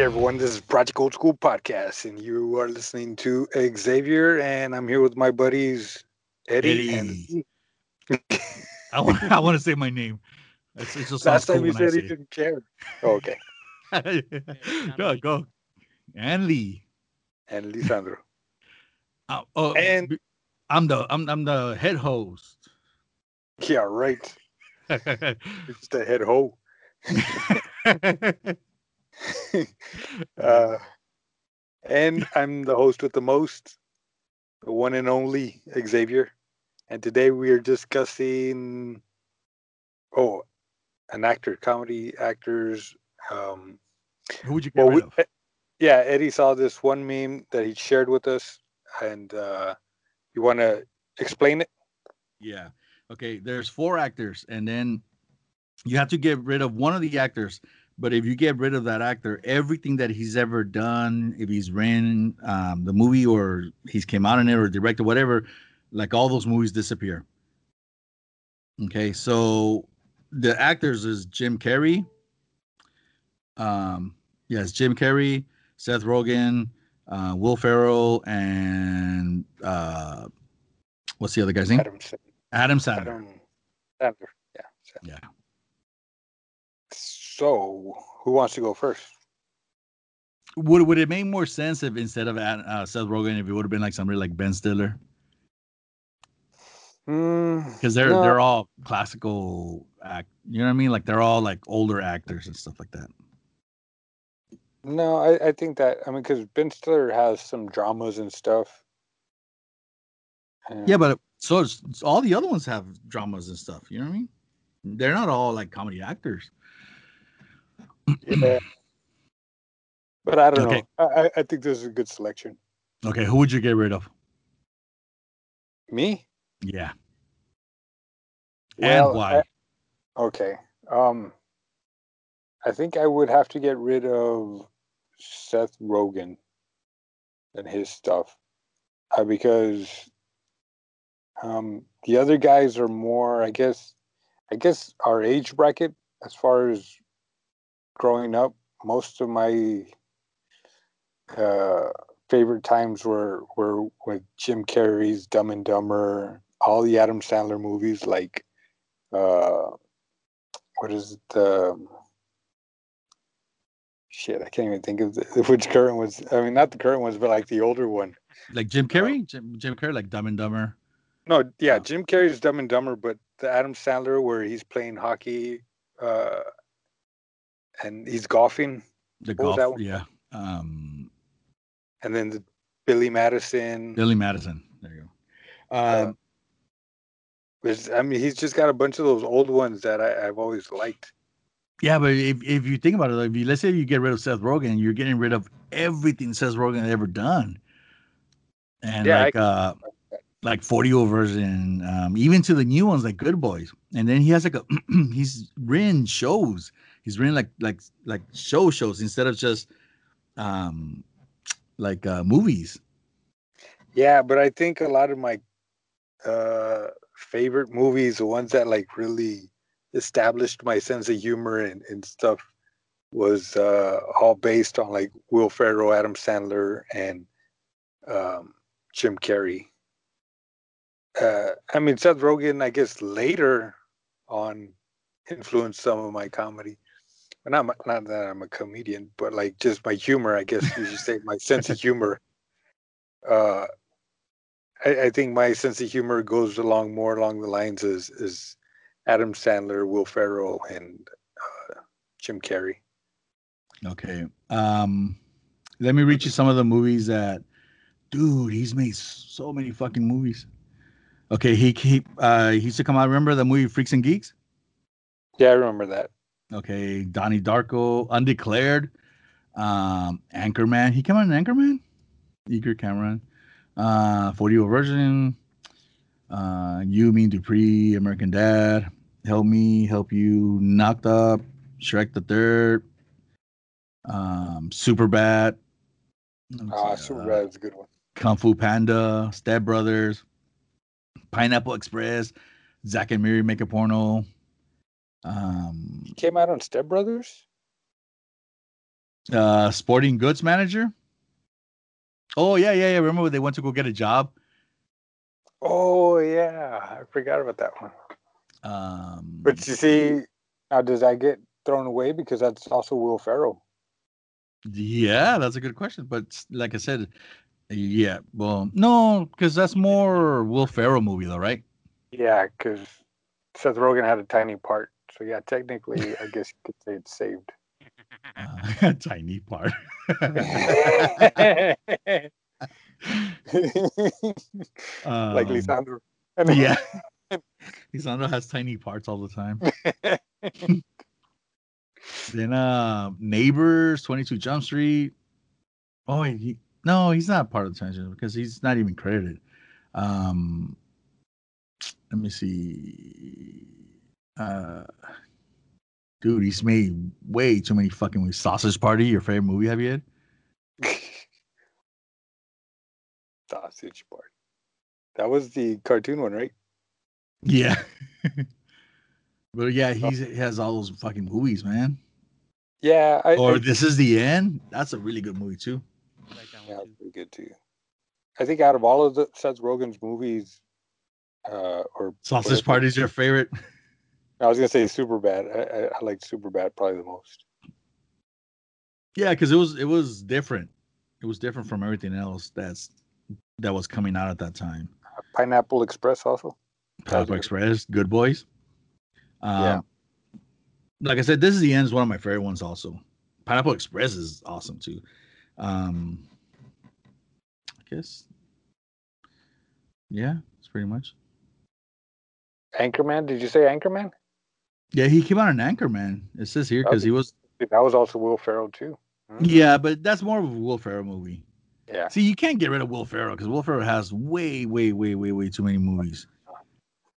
Hey everyone, this is Project Old School Podcast, and you are listening to Xavier, and I'm here with my buddies Eddie. And... I want to say my name. It's just last time you said he didn't care. Oh, okay. No, go. And Lee. And Lisandro. I'm the head host. Yeah, right. It's the head ho. And I'm the host with the most, the one and only Xavier, and today we are discussing comedy actors. Who would you get rid of? Yeah, Eddie saw this one meme that he shared with us, and you want to explain it? Yeah. Okay. There's 4 actors, and then you have to get rid of one of the actors. But if you get rid of that actor, everything that he's ever done, if he's ran the movie or he's came out in it or directed, whatever, like all those movies disappear. Okay, so the actors is Jim Carrey. Jim Carrey, Seth Rogen, Will Ferrell, and what's the other guy's name? Adam Sandler. Yeah. So, who wants to go first? Would it make more sense if instead of Seth Rogen, if it would have been like somebody like Ben Stiller? Because they're all classical act. You know what I mean? Like they're all like older actors and stuff like that. No, I think that because Ben Stiller has some dramas and stuff. Yeah, but so it's all the other ones have dramas and stuff. You know what I mean? They're not all like comedy actors. Yeah, but I don't know. I think this is a good selection. Okay, who would you get rid of? Me? Yeah. Well, and why? I think I would have to get rid of Seth Rogen and his stuff because the other guys are more, I guess, our age bracket as far as. Growing up, most of my favorite times were with Jim Carrey's Dumb and Dumber, all the Adam Sandler movies, like I can't even think of which current ones. I mean, not the current ones, but like the older one. Like Jim Carrey? Jim Carrey, like Dumb and Dumber? No, yeah, Jim Carrey's Dumb and Dumber, but the Adam Sandler where he's playing hockey... and he's golfing. And then the Billy Madison. There you go. He's just got a bunch of those old ones that I've always liked. Yeah, but if you think about it, like let's say you get rid of Seth Rogen, you're getting rid of everything Seth Rogen had ever done. And like 40 overs and even to the new ones like Good Boys. And then he has he's written shows. He's written like shows instead of just movies. Yeah, but I think a lot of my favorite movies, the ones that like really established my sense of humor and stuff, was all based on like Will Ferrell, Adam Sandler, and Jim Carrey. Seth Rogen, I guess, later on influenced some of my comedy. Not that I'm a comedian, but like just my humor, I guess you should say my sense of humor. I think my sense of humor goes along the lines as Adam Sandler, Will Ferrell, and Jim Carrey. Okay. Let me read you some of the movies that, dude, he's made so many fucking movies. Okay, he used to come out. Remember the movie Freaks and Geeks? Yeah, I remember that. Okay, Donnie Darko, Undeclared, Anchorman. He came out in Anchorman? Eager Cameron. 40-year-old version. You, Me, Dupree, American Dad, Help Me, Help You, Knocked Up, Shrek the Third, Superbad. Superbad is a good one. Kung Fu Panda, Step Brothers, Pineapple Express, Zack and Miri Make a Porno. He came out on Step Brothers? sporting goods manager. Oh, yeah. Remember they went to go get a job? Oh, yeah. I forgot about that one. But you see, now does that get thrown away because that's also Will Ferrell? Yeah, that's a good question. But like I said, yeah, well, no, because that's more Will Ferrell movie though, right? Yeah, because Seth Rogen had a tiny part. So yeah, technically, I guess you could say it's saved. A tiny part. Like Lisandro. Yeah. Lisandro has tiny parts all the time. Then Neighbors, 22 Jump Street. Oh, he's not part of the transgender because he's not even credited. Let me see. Dude, he's made way too many fucking movies. Sausage Party, your favorite movie have you had? Sausage Party. That was the cartoon one, right? Yeah. But yeah, he has all those fucking movies, man. Yeah. This Is the End. That's a really good movie, too. I like that one. Yeah, that's pretty good, too. I think out of all of Seth Rogen's movies, Sausage Party's your favorite. I was gonna say Superbad. I liked Superbad probably the most. Yeah, because it was different. It was different from everything else that was coming out at that time. Pineapple Express also. Pineapple Express, Good Boys. Yeah. Like I said, This Is the End is one of my favorite ones. Also, Pineapple Express is awesome too. I guess. Yeah, it's pretty much. Anchorman? Did you say Anchorman? Yeah, he came out in Anchorman. It says here because he was. That was also Will Ferrell too. Mm-hmm. Yeah, but that's more of a Will Ferrell movie. Yeah. See, you can't get rid of Will Ferrell because Will Ferrell has way, way, way, way, way too many movies.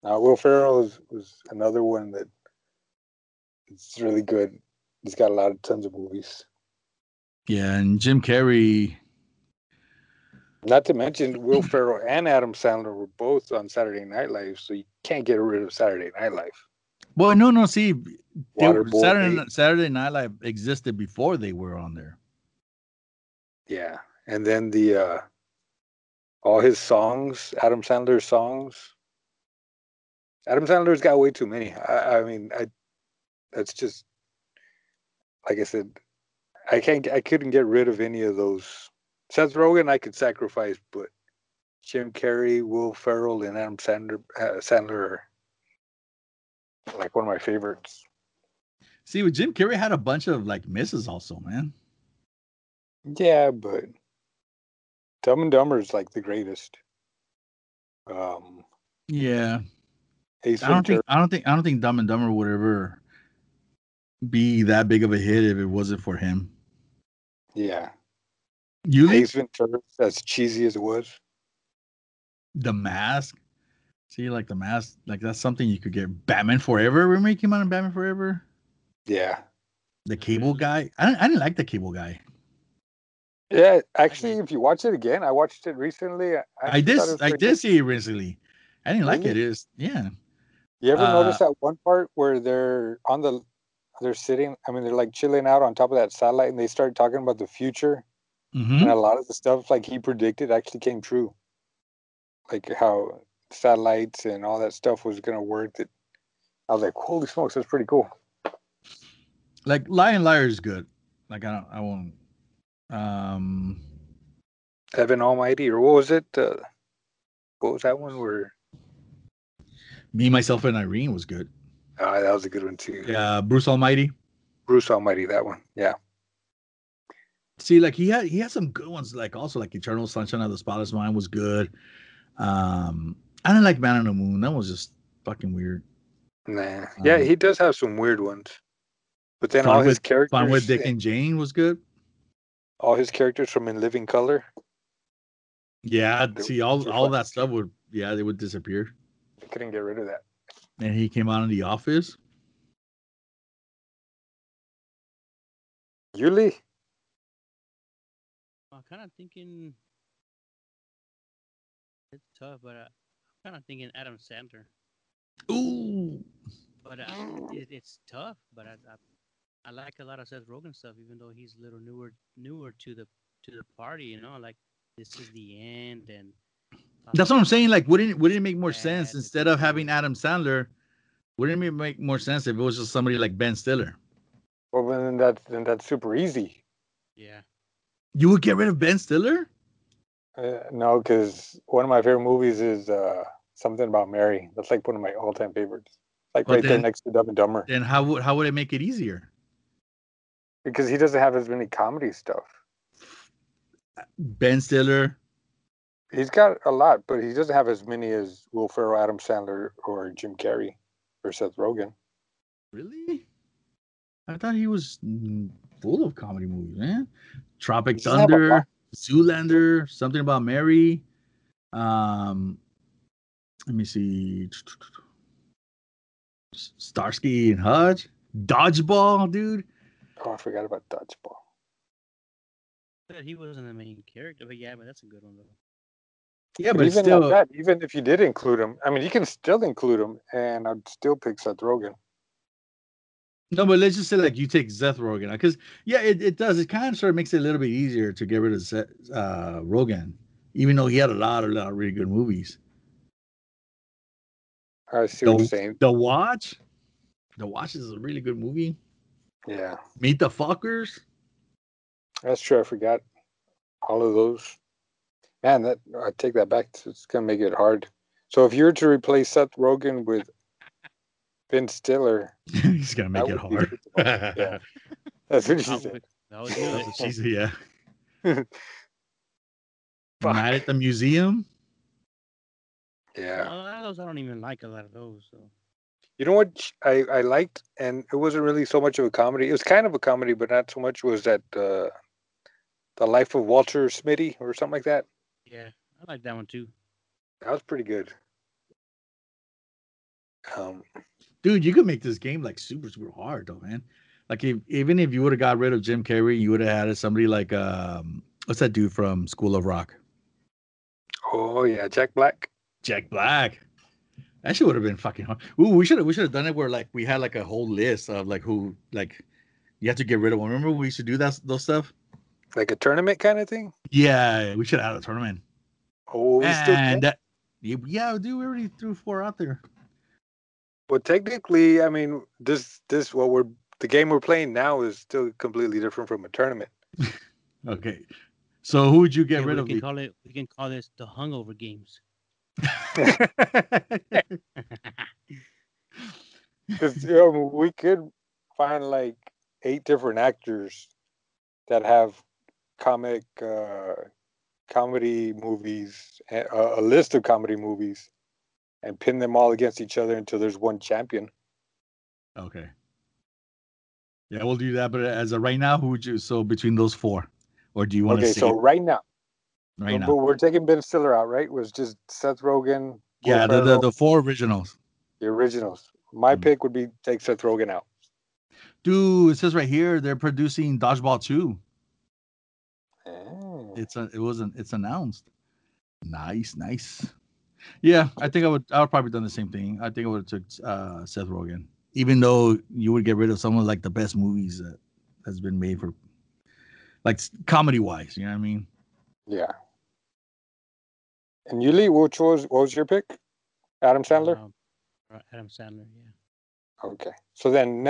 Will Ferrell was another one that it's really good. He's got tons of movies. Yeah, and Jim Carrey. Not to mention, Will Ferrell and Adam Sandler were both on Saturday Night Live, so you can't get rid of Saturday Night Live. Well, no, see, Saturday Night Live existed before they were on there. Yeah, and then the all his songs, Adam Sandler's songs. Adam Sandler's got way too many. I mean, that's just like I said. I couldn't get rid of any of those. Seth Rogen, I could sacrifice, but Jim Carrey, Will Ferrell, and Adam Sandler are like one of my favorites. See, with Jim Carrey had a bunch of like misses also, man. Yeah, but Dumb and Dumber is like the greatest. Yeah. I don't think Dumb and Dumber would ever be that big of a hit if it wasn't for him. Yeah. Ace Ventura, as cheesy as it was. The Mask. See, like The Mask, like that's something you could get. Batman Forever. Remember he came out in Batman Forever? Yeah. The Cable Guy. I didn't like The Cable Guy. Yeah, actually, if you watch it again, I watched it recently. I did see it recently. I didn't like it. It was, yeah. You ever notice that one part where they're sitting, I mean, they're like chilling out on top of that satellite and they start talking about the future? Mm-hmm. And a lot of the stuff like he predicted actually came true. Like how satellites and all that stuff was going to work. That I was like, holy smokes, that's pretty cool. Like Lion Liar is good. Like I won't. Heaven Almighty, or what was it? What was that one where? Me, Myself, and Irene was good. That was a good one too. Yeah, Bruce Almighty, that one. Yeah. See, like he had some good ones, like also like Eternal Sunshine of the Spotless Mind was good. I didn't like Man on the Moon. That was just fucking weird. Nah. Yeah, he does have some weird ones. But then all his characters. Fun with Dick and Jane was good. All his characters from In Living Color. Yeah, see all that stuff would disappear. I couldn't get rid of that. And he came out in The Office. Yuli? I'm kind of thinking it's tough, but I'm kind of thinking Adam Sandler. Ooh, but it's tough. But I I like a lot of Seth Rogen stuff, even though he's a little newer to the party. You know, like this is the end, and that's what I'm saying. Like, wouldn't it make more sense instead of having Adam Sandler? Wouldn't it make more sense if it was just somebody like Ben Stiller? Well, then that's super easy. Yeah. You would get rid of Ben Stiller? No, because one of my favorite movies is Something About Mary. That's like one of my all-time favorites. Like right there next to Dumb and Dumber. Then how would it make it easier? Because he doesn't have as many comedy stuff. Ben Stiller. He's got a lot, but he doesn't have as many as Will Ferrell, Adam Sandler, or Jim Carrey, or Seth Rogen. Really? I thought he was full of comedy movies, man. Tropic Thunder, Zoolander, Something About Mary. Let me see. Starsky and Hutch. Dodgeball, dude. Oh, I forgot about Dodgeball. He wasn't the main character, but yeah, but that's a good one, though. Yeah, but even still, like that, even if you did include him, I mean, you can still include him, and I'd still pick Seth Rogen. No, but let's just say, like, you take Seth Rogen. Because, yeah, it does. It kind of sort of makes it a little bit easier to get rid of Seth Rogen, even though he had a lot of really good movies. I see what you're saying. The Watch. The Watch is a really good movie. Yeah. Meet the Fuckers. That's true. I forgot all of those. Man, I take that back. So it's going to make it hard. So if you were to replace Seth Rogen with Ben Stiller. He's going to make it hard. Yeah. That's what she said. That was what she said, yeah. Night at the Museum? Yeah. A lot of those, I don't even like a lot of those. So. You know what I liked? And it wasn't really so much of a comedy. It was kind of a comedy, but not so much. Was that The Life of Walter Mitty or something like that? Yeah, I like that one too. That was pretty good. Dude, you could make this game like super hard though, man. Like even if you would have got rid of Jim Carrey, you would have had somebody like what's that dude from School of Rock? Oh yeah, Jack Black. Jack Black. That shit would have been fucking hard. Ooh, we should have done it where like we had like a whole list of like who like you have to get rid of one. Remember we used to do those stuff? Like a tournament kind of thing? Yeah, we should have had a tournament. Oh, we still can? Yeah, dude, we already threw 4 out there. Well, technically, I mean, this the game we're playing now is still completely different from a tournament. Okay, so who would you get rid of? We can call this the Hungover Games. Because we could find like 8 different actors that have comedy movies, a list of comedy movies. And pin them all against each other until there's one champion. Okay. Yeah, we'll do that. But as of right now, who would you? So between those 4, or do you want to? Okay, so right now. But we're taking Ben Stiller out, right? It was just Seth Rogen. Yeah, the 4 originals. The originals. My pick would be take Seth Rogen out. Dude, it says right here they're producing Dodgeball 2. Oh. It's announced. Nice. Yeah, I think I would probably done the same thing. I think I would have took Seth Rogen, even though you would get rid of some of like the best movies that has been made for, like comedy wise. You know what I mean? Yeah. And Yuli, what was your pick? Adam Sandler. Adam Sandler. Yeah. Okay. So then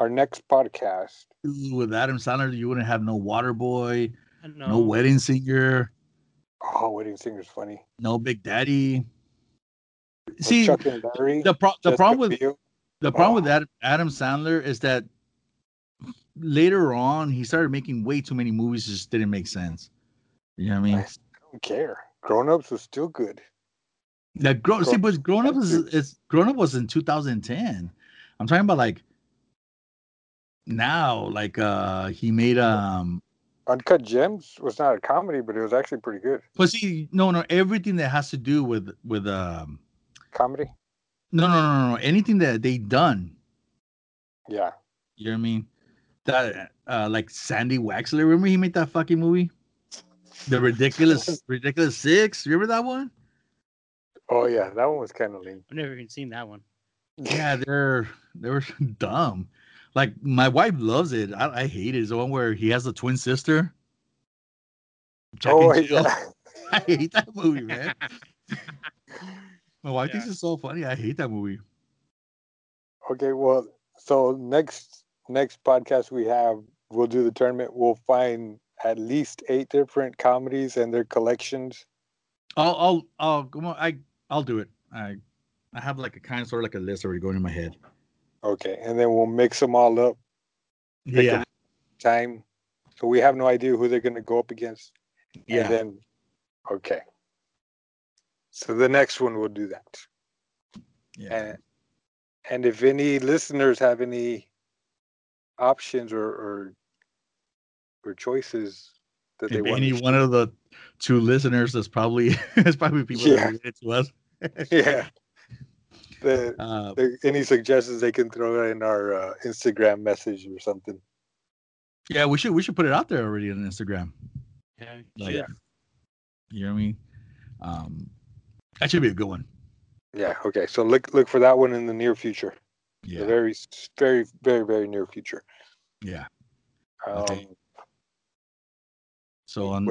our next podcast with Adam Sandler, you wouldn't have no Waterboy, no Wedding Singer. Oh, Wedding Singer's funny. No Big Daddy. See, the problem with Adam Sandler is that later on he started making way too many movies that just didn't make sense. You know what I mean? I don't care. Grown Ups was still good. Grown Up was in 2010. I'm talking about like now, like he made Uncut Gems was not a comedy, but it was actually pretty good. But see, no, everything that has to do with comedy. No, anything that they done. Yeah, you know what I mean. That like Sandy Waxler. Remember he made that fucking movie, The Ridiculous 6. You remember that one? Oh yeah, that one was kind of lame. I've never even seen that one. Yeah, they were dumb. Like, my wife loves it. I hate it. It's the one where he has a twin sister. I hate that movie, man. My wife thinks it's so funny. I hate that movie. Okay, well, so next podcast we have, we'll do the tournament. We'll find at least 8 different comedies and their collections. I'll do it. I have like a kind of sort of like a list already going in my head. Okay, and then we'll mix them all up. Yeah. Time. So we have no idea who they're going to go up against. Yeah. And then, okay. So the next one we'll do that. Yeah. And if any listeners have any options or choices that they want, one of the 2 listeners is probably people that related to us. Yeah. Any suggestions they can throw in our Instagram message or something. Yeah, we should put it out there already on Instagram. Yeah, you know what I mean? That should be a good one. Yeah. Okay. So look for that one in the near future. Yeah. The very, very, very, very near future. Yeah. Okay. So on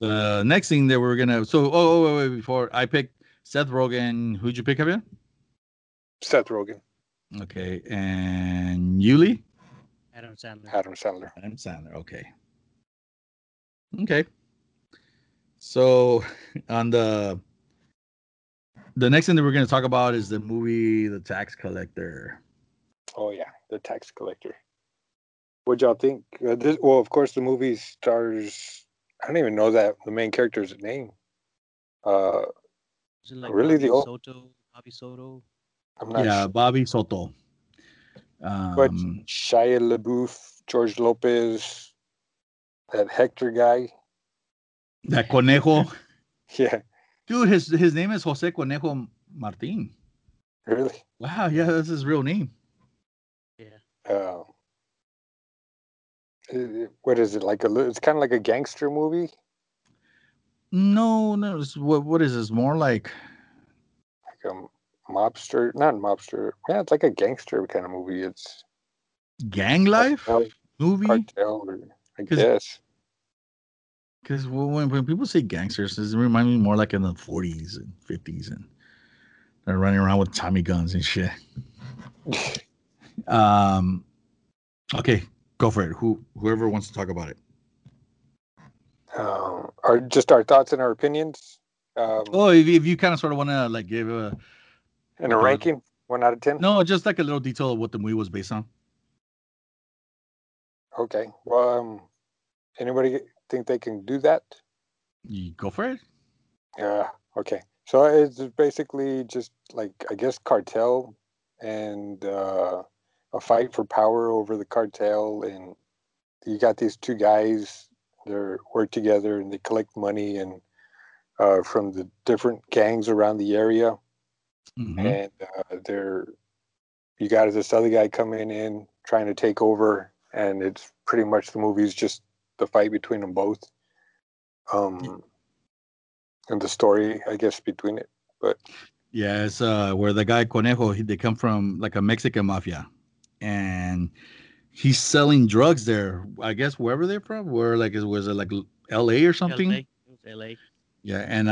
the next thing that we're gonna. So wait, before I picked Seth Rogen, who'd you pick, Javier? Seth Rogen. Okay, and Yuli? Adam Sandler. Okay. So on the next thing that we're going to talk about is the movie The Tax Collector. Oh yeah, The Tax Collector. What'd y'all think? Of course, the movie stars. I don't even know that the main character's name. Is it like really Bobby Soto? I'm not sure. Bobby Soto. But Shia LaBeouf, George Lopez, that Hector guy. That Conejo. Yeah. Dude, his name is Jose Conejo Martin. Really? Wow, yeah, that's his real name. Yeah. What is it? It's kind of like a gangster movie? No. What is this? More like... mobster, not mobster. Yeah, it's like a gangster kind of movie. It's gang life movie. I guess because when people say gangsters, it reminds me more like in the 40s and 50s, and they're running around with Tommy guns and shit. Okay, go for it. Whoever wants to talk about it. Our thoughts and our opinions. If you kind of sort of want to like give a. And a ranking, 1 out of 10? No, just like a little detail of what the movie was based on. Okay. Well, anybody think they can do that? You go for it. Yeah. Okay. So it's basically just like, I guess, cartel and a fight for power over the cartel. And you got these 2 guys, they work together and they collect money and from the different gangs around the area. Mm-hmm. And you got this other guy coming in trying to take over, and it's pretty much the movie's just the fight between them both, and the story, I guess, between it. But yeah, it's where the guy Conejo, they come from like a Mexican mafia, and he's selling drugs there. I guess wherever they're from, was it like L.A. or something? It was L.A. Yeah, and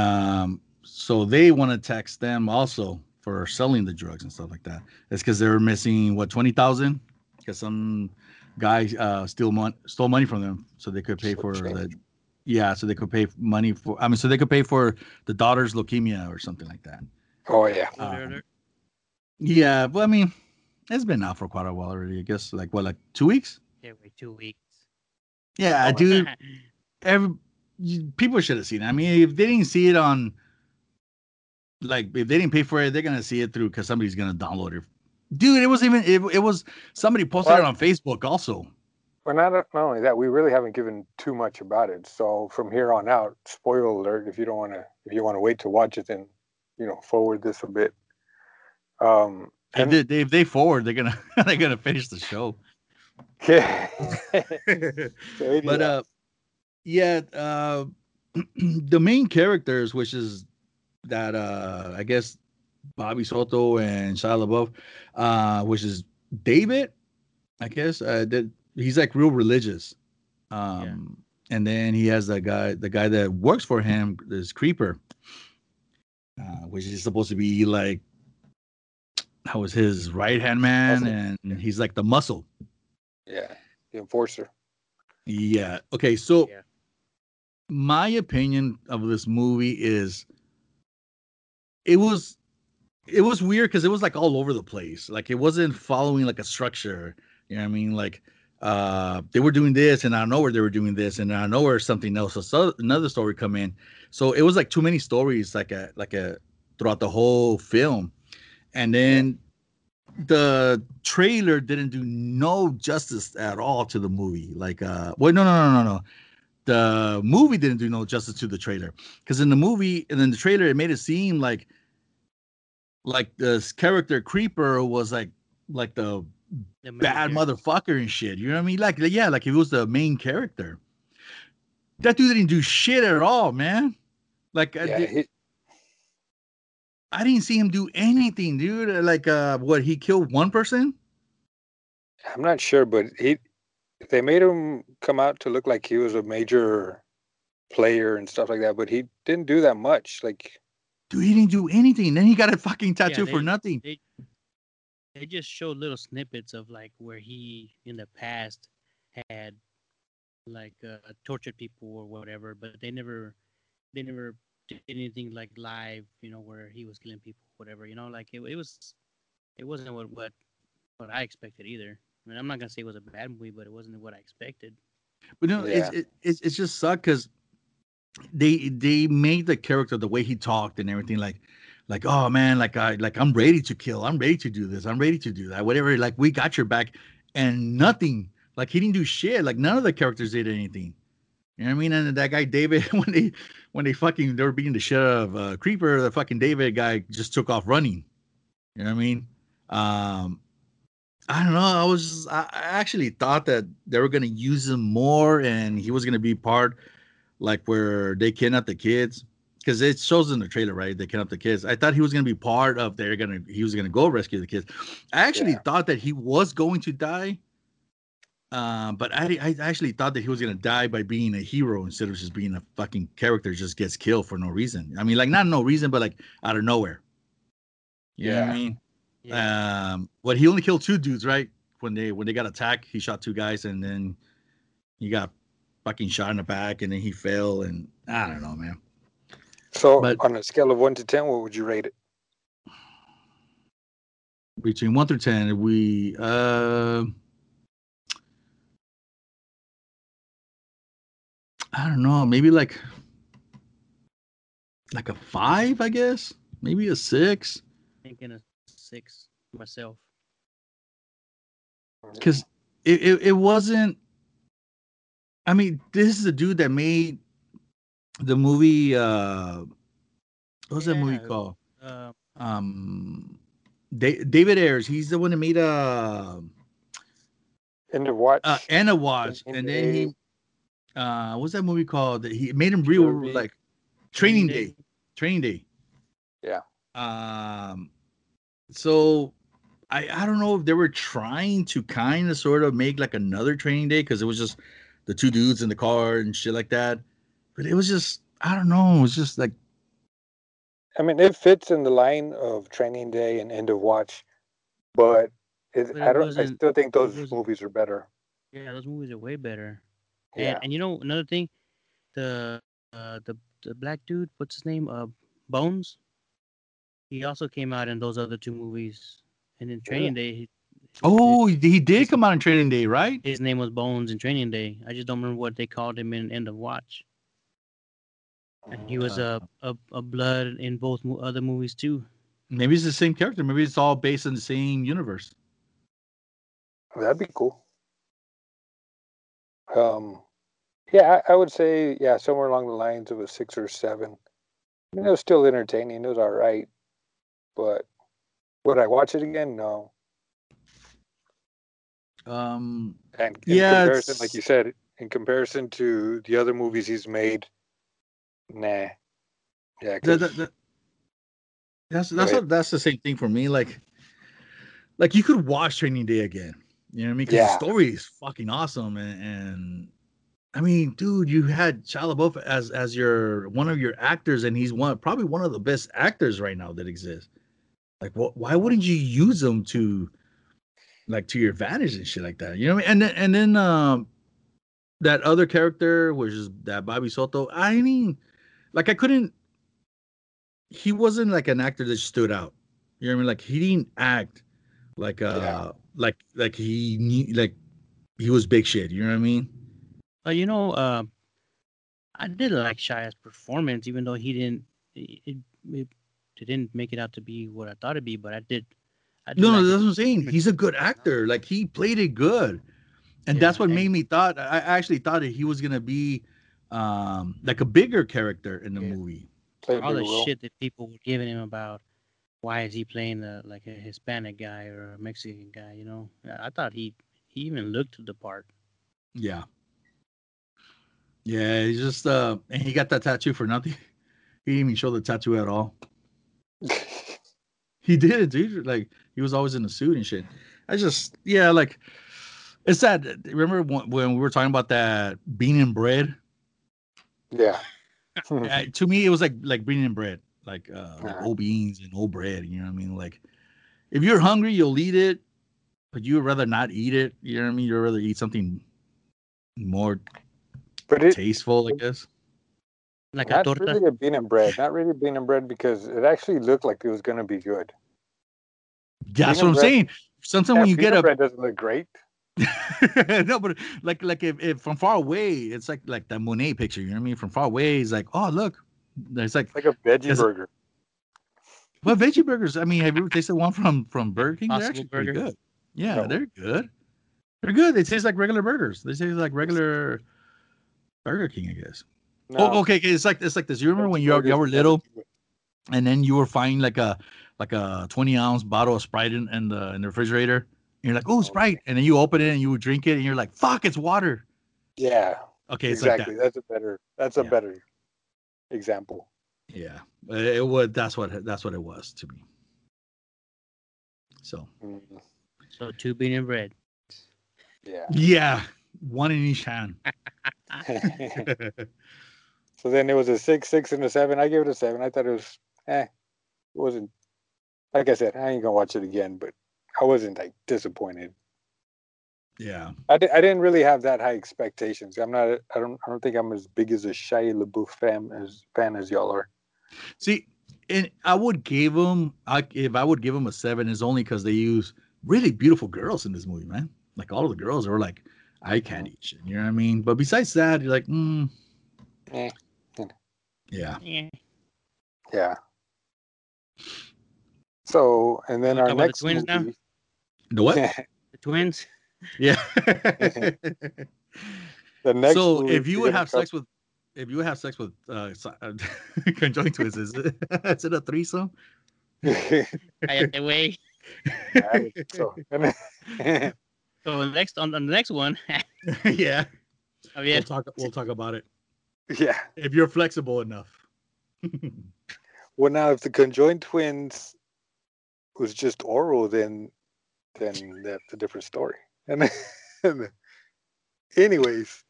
so they want to tax them also for selling the drugs and stuff like that. It's because they were missing, 20,000? Because some guy stole money from them, so they could pay for the, so they could pay money for. I mean, so they could pay for the daughter's leukemia or something like that. Oh yeah, yeah. But I mean, it's been out for quite a while already. I guess like 2 weeks. Yeah, 2 weeks. Yeah, dude. People should have seen it. I mean, if they didn't see it on. Like if they didn't pay for it, they're gonna see it through because somebody's gonna download it. Dude, it was somebody posted it on Facebook also. Well, not only that, we really haven't given too much about it. So from here on out, spoiler alert: if you want to wait to watch it, then forward this a bit. If they forward, they're gonna finish the show. Yeah. But the main characters, which is. That I guess Bobby Soto and Shia LaBeouf, which is David I guess that he's like real religious. And then he has the guy that works for him, this creeper, which is supposed to be like, that was his right hand man, and he's like the muscle. Yeah, the enforcer. Yeah. Okay, so my opinion of this movie is it was weird because it was like all over the place. Like it wasn't following like a structure. You know what I mean? Like they were doing this, and I know where they were doing this, and I know where something else, so another story come in. So it was like too many stories, like throughout the whole film. And then the trailer didn't do no justice at all to the movie. Like, no. The movie didn't do no justice to the trailer. Because in the movie, and in the trailer, it made it seem like this character Creeper was like the bad motherfucker and shit. You know what I mean? Like he was the main character. That dude didn't do shit at all, man. Like, I didn't see him do anything, dude. Like, what, he killed one person? I'm not sure, but they made him come out to look like he was a major player and stuff like that, but he didn't do that much. Like, dude, he didn't do anything. Then he got a fucking tattoo for nothing. They just showed little snippets of, like, where he, in the past, had, like, tortured people or whatever, but they never did anything like live, you know, where he was killing people, whatever, you know, like it wasn't what I expected either. I mean, I'm not gonna say it was a bad movie, but it wasn't what I expected. But no, it just sucked because they made the character the way he talked and everything like oh man, I'm ready to kill, I'm ready to do this, I'm ready to do that, whatever. Like, we got your back, and nothing. Like, he didn't do shit. Like, none of the characters did anything. You know what I mean? And that guy David, when they fucking, they were beating the shit out of Creeper, the fucking David guy just took off running. You know what I mean? I don't know. I actually thought that they were gonna use him more, and he was gonna be part, like, where they kidnap the kids, because it shows in the trailer, right? They kidnap the kids. I thought he was gonna be part of. He was gonna go rescue the kids. I actually thought that he was going to die. But I actually thought that he was gonna die by being a hero instead of just being a fucking character just gets killed for no reason. I mean, like, not no reason, but like out of nowhere. You know what I mean? Yeah. But he only killed two dudes, right? When they got attacked, he shot two guys, and then he got fucking shot in the back, and then he fell, and I don't know, man. So, on a scale of 1 to 10, what would you rate it? Between 1 through 10, we I don't know, maybe like a 5, I guess. Maybe a 6. Thinking a 6 myself. Because it wasn't. I mean, this is the dude that made the movie. What was that movie called? David Ayers. He's the one that made End of Watch. End of Watch, and then he. What's that movie called? He made him real, like, Training Day. Training Day. Yeah. So I don't know if they were trying to kind of sort of make like another Training Day, because it was just the two dudes in the car and shit like that. But it was just, I don't know. It was just like, I mean, it fits in the line of Training Day and End of Watch, but I still think those movies are better. Yeah, those movies are way better. Yeah. And you know, another thing, the black dude, what's his name? Bones. He also came out in those other two movies, and in Training Day. He did come out in Training Day, right? His name was Bones in Training Day. I just don't remember what they called him in End of Watch. And he was a blood in both other movies too. Maybe it's the same character. Maybe it's all based on the same universe. That'd be cool. Yeah, I would say, somewhere along the lines of a 6 or 7. I mean, it was still entertaining. It was all right. But would I watch it again? No. And in comparison, like you said, in comparison to the other movies he's made, nah. Yeah. That's the same thing for me. Like you could watch Training Day again. You know what I mean? Because the story is fucking awesome. And I mean, dude, you had Shia LaBeouf as your one of your actors, and he's probably one of the best actors right now that exists. Like, why wouldn't you use him to your advantage and shit like that? You know what I mean? And then that other character, which is that Bobby Soto. I mean, like, he wasn't like an actor that stood out. You know what I mean? Like, he didn't act like he was big shit. You know what I mean? I did like Shia's performance, even though he didn't. It didn't make it out to be what I thought it'd be, but I did. No, that's what I'm saying. He's a good actor. Like, he played it good, and that's what made me thought. I actually thought that he was gonna be like a bigger character in the movie. All the shit that people were giving him about why is he playing like a Hispanic guy or a Mexican guy, you know? I thought he even looked the part. Yeah. Yeah, he's just and he got that tattoo for nothing. He didn't even show the tattoo at all. He did, dude. Like, he was always in a suit and shit. Like, it's sad. Remember when we were talking about that bean and bread? Yeah. To me, it was like bean and bread, like old beans and old bread. You know what I mean? Like, if you're hungry, you'll eat it, but you would rather not eat it. You know what I mean? You'd rather eat something more tasteful, I guess. Like not a torta. Really a bean and bread. Not really bean and bread, because it actually looked like it was going to be good. That's what I'm saying. Sometimes when you get a bread, doesn't look great. No, but like if from far away, it's like that Monet picture. You know what I mean? From far away, it's like, oh look, there's like a veggie burger. Well, veggie burgers. I mean, have you ever tasted one from Burger King? They're actually pretty good. Yeah, no. They're good. They're good. They taste like regular burgers. They taste like regular Burger King, I guess. No. Oh, okay. It's like this. You remember when you were little, and then you were finding like a 20-ounce bottle of Sprite in the refrigerator, and you're like, "Oh, Sprite!" And then you open it and you would drink it, and you're like, "Fuck, it's water." Yeah. Okay. Exactly. It's like that. That's a better example. Yeah, it was. That's what it was to me. So. Mm-hmm. So 2 bean and bread. Yeah. Yeah, one in each hand. So then it was a 6, and a 7. I gave it a 7. I thought it was, it wasn't. Like I said, I ain't gonna watch it again, but I wasn't like disappointed. Yeah, I didn't really have that high expectations. I'm not. I don't think I'm as big as a Shia LaBeouf fan as y'all are. See, and if I would give him a 7, is only because they use really beautiful girls in this movie, man. Like, all of the girls are like eye candy, you know what I mean? But besides that, you're like, yeah. So, and then our next movie. Now? The what? The twins? Yeah. The next. So, if you would have sex with conjoined twins, is it a threesome? I have the way. I think so. So next on the next one, yeah, we'll talk about it. Yeah, if you're flexible enough. Well, now if the conjoined twins was just oral, then that's a different story. And anyways,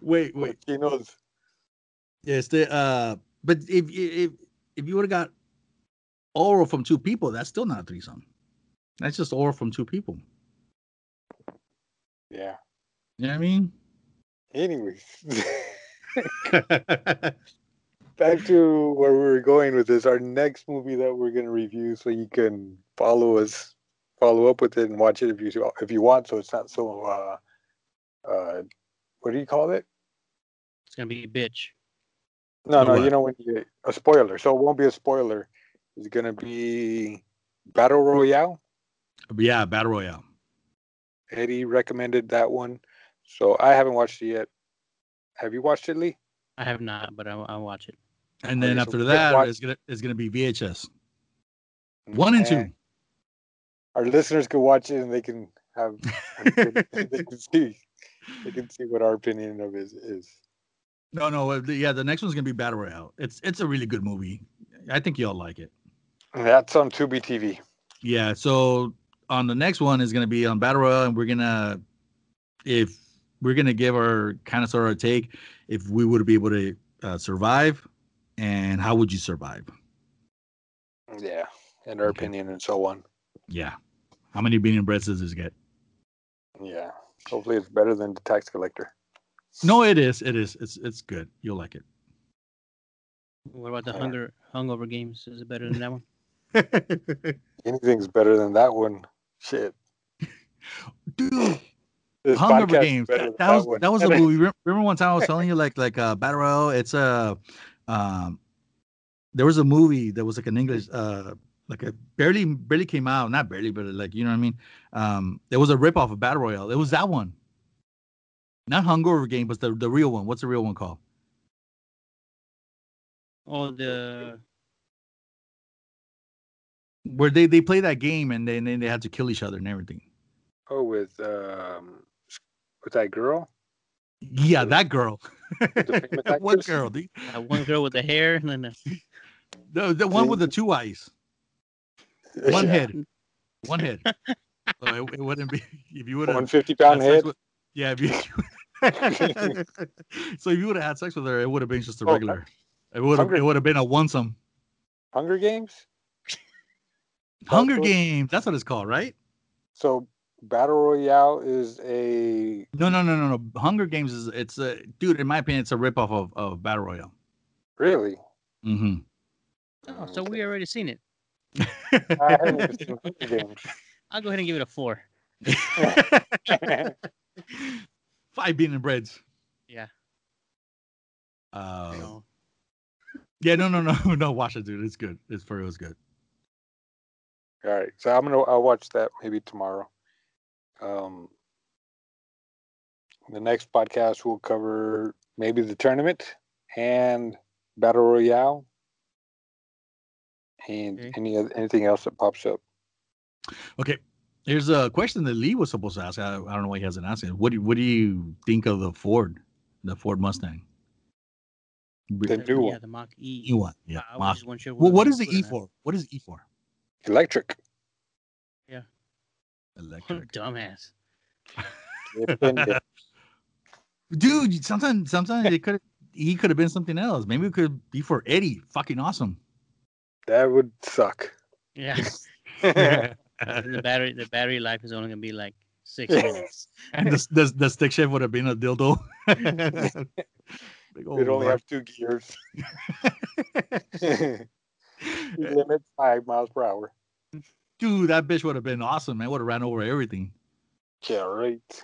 wait, he knows. Yes, but if you would have got oral from 2 people, that's still not a threesome. That's just oral from 2 people. Yeah. You know what I mean? Anyways. Back to where we were going with this. Our next movie that we're going to review, so you can follow up with it and watch it if you want, so it's not so, what do you call it? It's going to be a bitch. No, you know, when you a spoiler. So it won't be a spoiler. It's going to be Battle Royale. Yeah, Battle Royale. Eddie recommended that one. So I haven't watched it yet. Have you watched it, Lee? I have not, but I'll watch it. And then after that, it's gonna be VHS. 1 and 2. Our listeners can watch it, and they can have they can see what our opinion of it is. No, yeah, the next one's gonna be Battle Royale. It's a really good movie. I think y'all like it. That's on Tubi TV. Yeah, so on the next one is going to be on Battle Royale, and we're going to give our kind of sort of take if we would be able to survive, and how would you survive? Yeah, and our opinion and so on. Yeah. How many bean and breads does this get? Yeah. Hopefully it's better than the tax collector. No, it is. It is. It's good. You'll like it. What about the hungover games? Is it better than that one? Anything's better than that one. Shit. Dude. This hungover games. That was a movie. Remember one time I was telling you like Battle Royale? It's a there was a movie that was like an English like it barely came out. Not barely, but like, you know what I mean? There was a ripoff of Battle Royale. It was that one. Not Hungover Game, but the real one. What's the real one called? Oh, the... Where they play that game and then they had to kill each other and everything. Oh, with that girl? Yeah, that girl. What girl? That one girl with the hair. And then the one with the two eyes. One head. So it wouldn't be if you would have 150-pound head. Yeah. So if you would have had sex with her, it would have been just a regular. It would have been a onesome. Hunger Games. Hunger Games. That's what it's called, right? So Battle Royale is a no. Hunger Games is dude. In my opinion, it's a ripoff of Battle Royale. Really? Mm-hmm. Oh, so we already seen it. I haven't seen Hunger Games. I'll go ahead and give it a 4. 5 bean and breads. Yeah. Yeah, no. Watch it, dude. It's good. It's for real. It's good. All right, so I'll watch that maybe tomorrow. The next podcast will cover maybe the tournament and Battle Royale, and anything else that pops up. Okay. Here's a question that Lee was supposed to ask. I don't know why he hasn't asked it. What do you think of the Ford Mustang? The new one. Yeah, the Mach-E. New one. Yeah. Sure what is the E for? What is E for? Electric. Yeah. Electric. What a dumbass. Dude, sometimes he could have been something else. Maybe it could be for Eddie. Fucking awesome. That would suck. Yeah. The battery life is only gonna be like 6 minutes. And the stick shift would have been a dildo. Like, it only have 2 gears. Limit 5 miles per hour. Dude, that bitch would have been awesome, man. Would have ran over everything. Yeah, right. If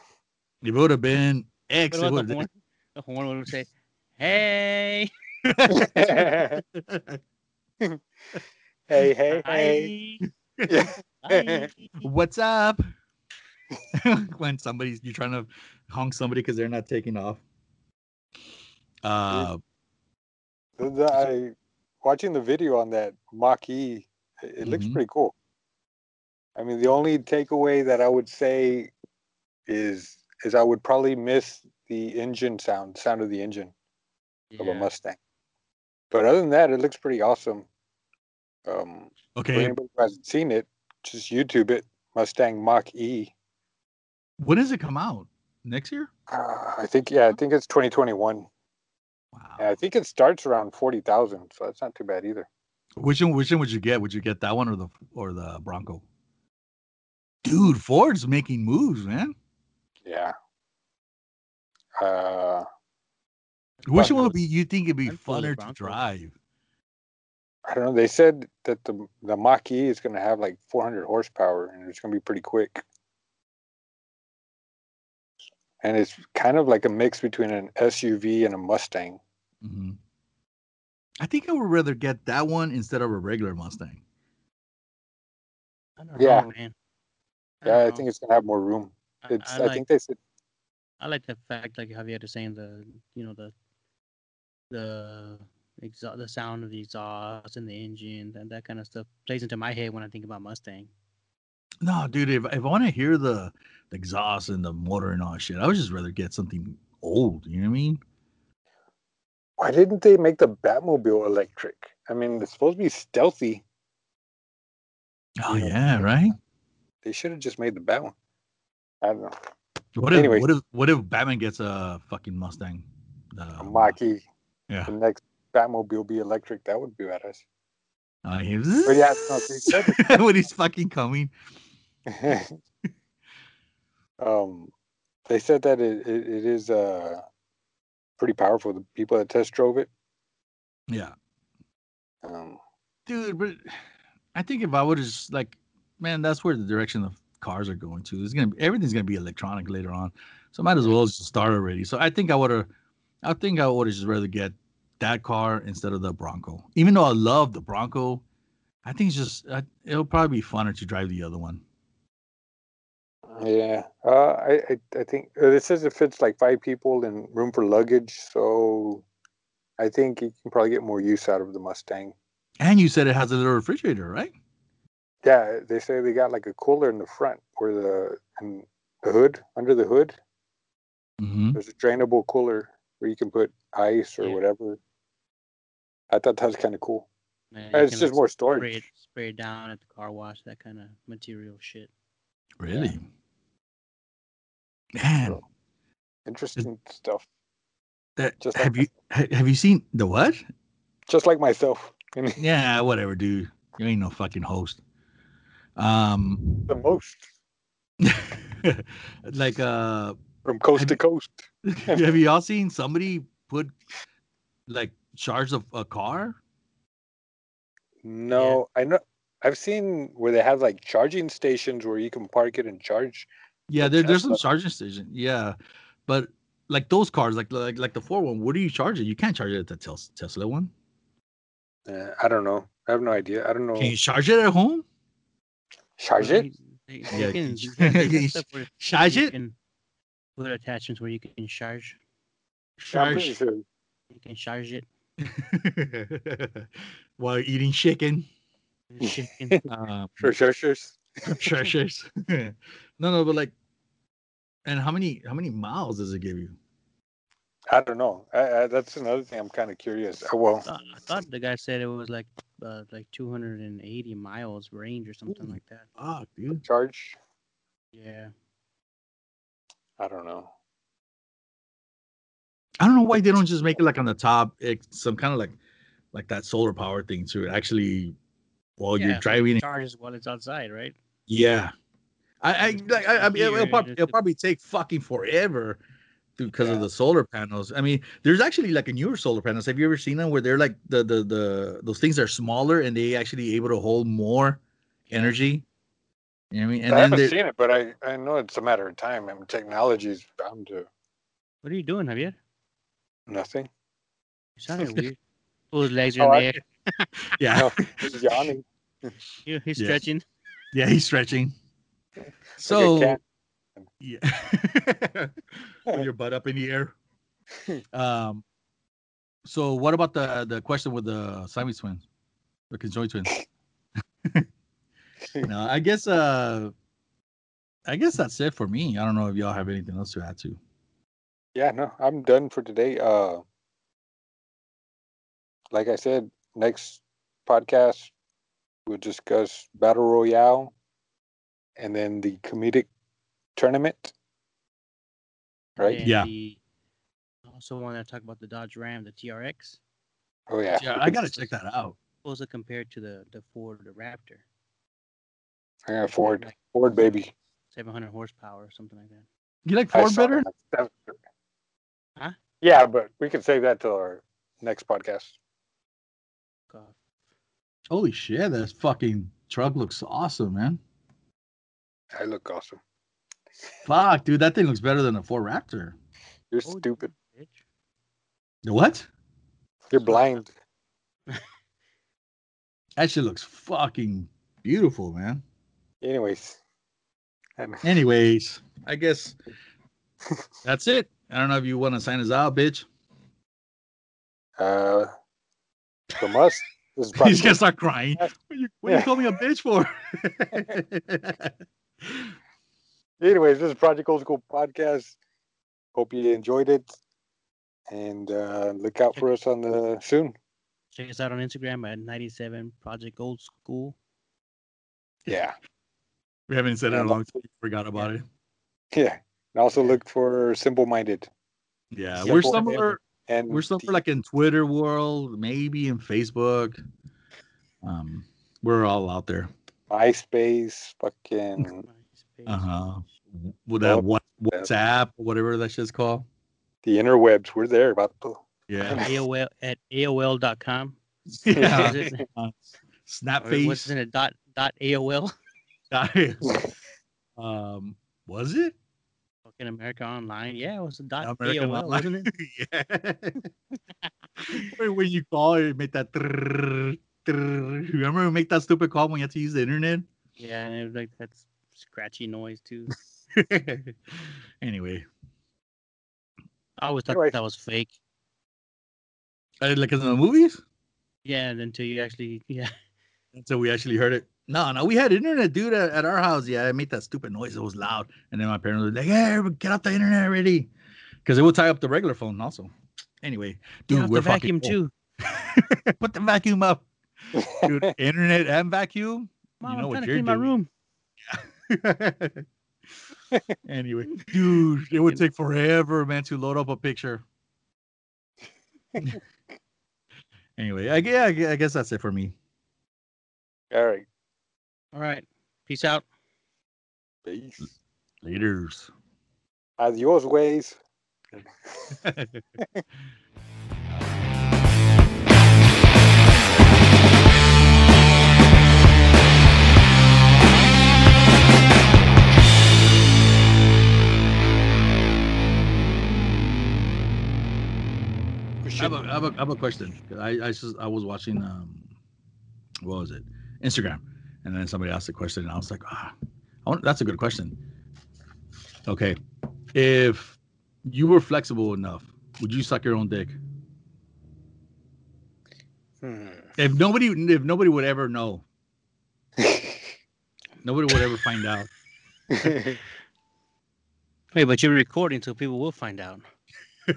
it would have been X, it would have been... The horn would have said, "Hey." Hey. Hi. What's up? When you're trying to honk somebody because they're not taking off. Watching the video on that Mach-E, it looks pretty cool. I mean, the only takeaway that I would say is I would probably miss the engine sound of the engine of a Mustang. But other than that, it looks pretty awesome. Okay. For anybody who hasn't seen it, just YouTube it. Mustang Mach-E. When does it come out? Next year? I think it's 2021. Wow. Yeah, I think it starts around 40,000, so that's not too bad either. Which one would you get? Would you get that one or the Bronco? Dude, Ford's making moves, man. Yeah. Which one would be? You think it'd be funner to drive? I don't know. They said that the Mach-E is going to have like 400 horsepower, and it's going to be pretty quick. And it's kind of like a mix between an SUV and a Mustang. Mm-hmm. I think I would rather get that one instead of a regular Mustang. I don't know, man. I think it's going to have more room. I think they said. I like the fact, like Javier is saying, the sound of the exhaust and the engine and that kind of stuff plays into my head when I think about Mustang. No, dude, if I want to hear the exhaust and the motor and all that shit, I would just rather get something old. You know what I mean? Why didn't they make the Batmobile electric? I mean, it's supposed to be stealthy. Oh, yeah, right? They should have just made the Batman. I don't know. What if Batman gets a fucking Mustang? A Mach-E. Yeah. The next Batmobile will be electric. That would be badass. When he's fucking coming. They said that it is pretty powerful. The people that test drove it. Yeah. Dude, but I think if I would just like, man, that's where the direction of cars are going to. Everything's gonna be electronic later on, so might as well just start already. So I think I would have just rather get that car instead of the Bronco. Even though I love the Bronco, I think it's just it'll probably be funner to drive the other one. Yeah, I think it says it fits like 5 people and room for luggage, so I think you can probably get more use out of the Mustang. And you said it has a little refrigerator, right? Yeah, they say they got like a cooler in the front where the hood, under the hood. Mm-hmm. There's a drainable cooler where you can put ice or whatever. I thought that was kind of cool. Man, it's just like more storage. Spray down at the car wash, that kind of material shit. Really? Yeah. Man. So, interesting stuff. Have you seen the what? Just like myself. Yeah, whatever, dude. You ain't no fucking host. The most. Like from coast to coast. Have you all seen somebody put like charge of a car? No, yeah. I know. I've seen where they have like charging stations where you can park it and charge. Yeah, there's some charging station. Yeah, but like those cars, like the Ford one, where do you charge it? You can't charge it at the Tesla one. I don't know. I have no idea. I don't know. Can you charge it at home? Charge it? Yeah. Charge it? Put attachments where you can charge. Charge. Sure. You can charge it. While eating chicken. For treasures. No, but like, and how many miles does it give you? I don't know. That's another thing I'm kind of curious. Well, I thought the guy said it was like 280 miles range or something like that. Fuck, dude. Charge? Yeah. I don't know. I don't know why they don't just make it like on the top. It's some kind of like that solar power thing to actually you're driving. Charges while it's outside, right? Yeah. I mean, it'll probably take fucking forever. Because of the solar panels. I mean, there's actually like a newer solar panels. Have you ever seen them where they're like the those things are smaller and they actually able to hold more energy? You know what I mean? And I haven't seen it, but I know it's a matter of time. I mean, technology is bound to. What are you doing, Javier? Nothing. You sounded weird. Those legs are in the air. Yeah. No, he's yawning. He's stretching. Yeah, he's stretching. So. Like yeah. Put your butt up in the air. So what about the question with the Siamese twins? The conjoined twins. No, I guess that's it for me. I don't know if y'all have anything else to add to. Yeah, no, I'm done for today. Like I said, next podcast we'll discuss Battle Royale and then the comedic tournament, right? Yeah. Also want to talk about the Dodge Ram, the TRX. Oh yeah, I gotta check that out. Supposed to compare to the Ford, the Raptor. Yeah, Ford baby. 700 horsepower, something like that. You like Ford better? Huh? Yeah, but we can save that till our next podcast. God. Holy shit! That fucking truck looks awesome, man. I look awesome. Fuck, dude, that thing looks better than a Ford Raptor. You're stupid. What? You're blind. That shit looks fucking beautiful, man. Anyways, I guess that's it. I don't know if you want to sign us out, bitch. From us. He's going to start crying. What you call me a bitch for? Anyways, this is Project Old School Podcast. Hope you enjoyed it. And look out for us on the soon. Check us out on Instagram at 97 Project Old School. Yeah. We haven't said it in a long time. Forgot about it. Yeah. And also look for symbol-minded. Yeah. Simple we're somewhere and we're somewhere like in Twitter world, maybe in Facebook. We're all out there. MySpace, fucking. Uh-huh. With that WhatsApp or whatever that shit's called. The interwebs. We're there. Yeah. AOL at AOL.com. Yeah. Snapface. What's in a dot AOL? Was it? Fucking America Online. Yeah, it was a dot American AOL, wasn't it? Yeah. When you call, you make that. Remember we make that stupid call when you have to use the internet? Yeah, and it was like that scratchy noise too. Anyway. I always thought that was fake. Like in the movies? Yeah, and until you actually, until we actually heard it. No, we had internet, dude, at our house. Yeah, it made that stupid noise. It was loud. And then my parents were like, hey, get off the internet already. Because it would tie up the regular phone also. Anyway, dude, we're fucking cool. Put the vacuum up. Dude, internet and vacuum? Mom, you know what you're doing. My room. Yeah. Anyway, dude, it would take forever, man, to load up a picture. Anyway, I guess that's it for me. All right. Peace out. Peace. Laters. Adios, ways. I have a question. I was watching what was it, Instagram, and then somebody asked a question, and I was like, that's a good question. Okay, if you were flexible enough, would you suck your own dick? If nobody would ever know, nobody would ever find out. Wait, but you're recording, so people will find out. You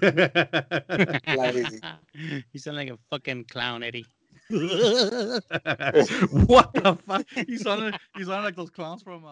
sound like a fucking clown, Eddie. What the fuck? You sound like those clowns from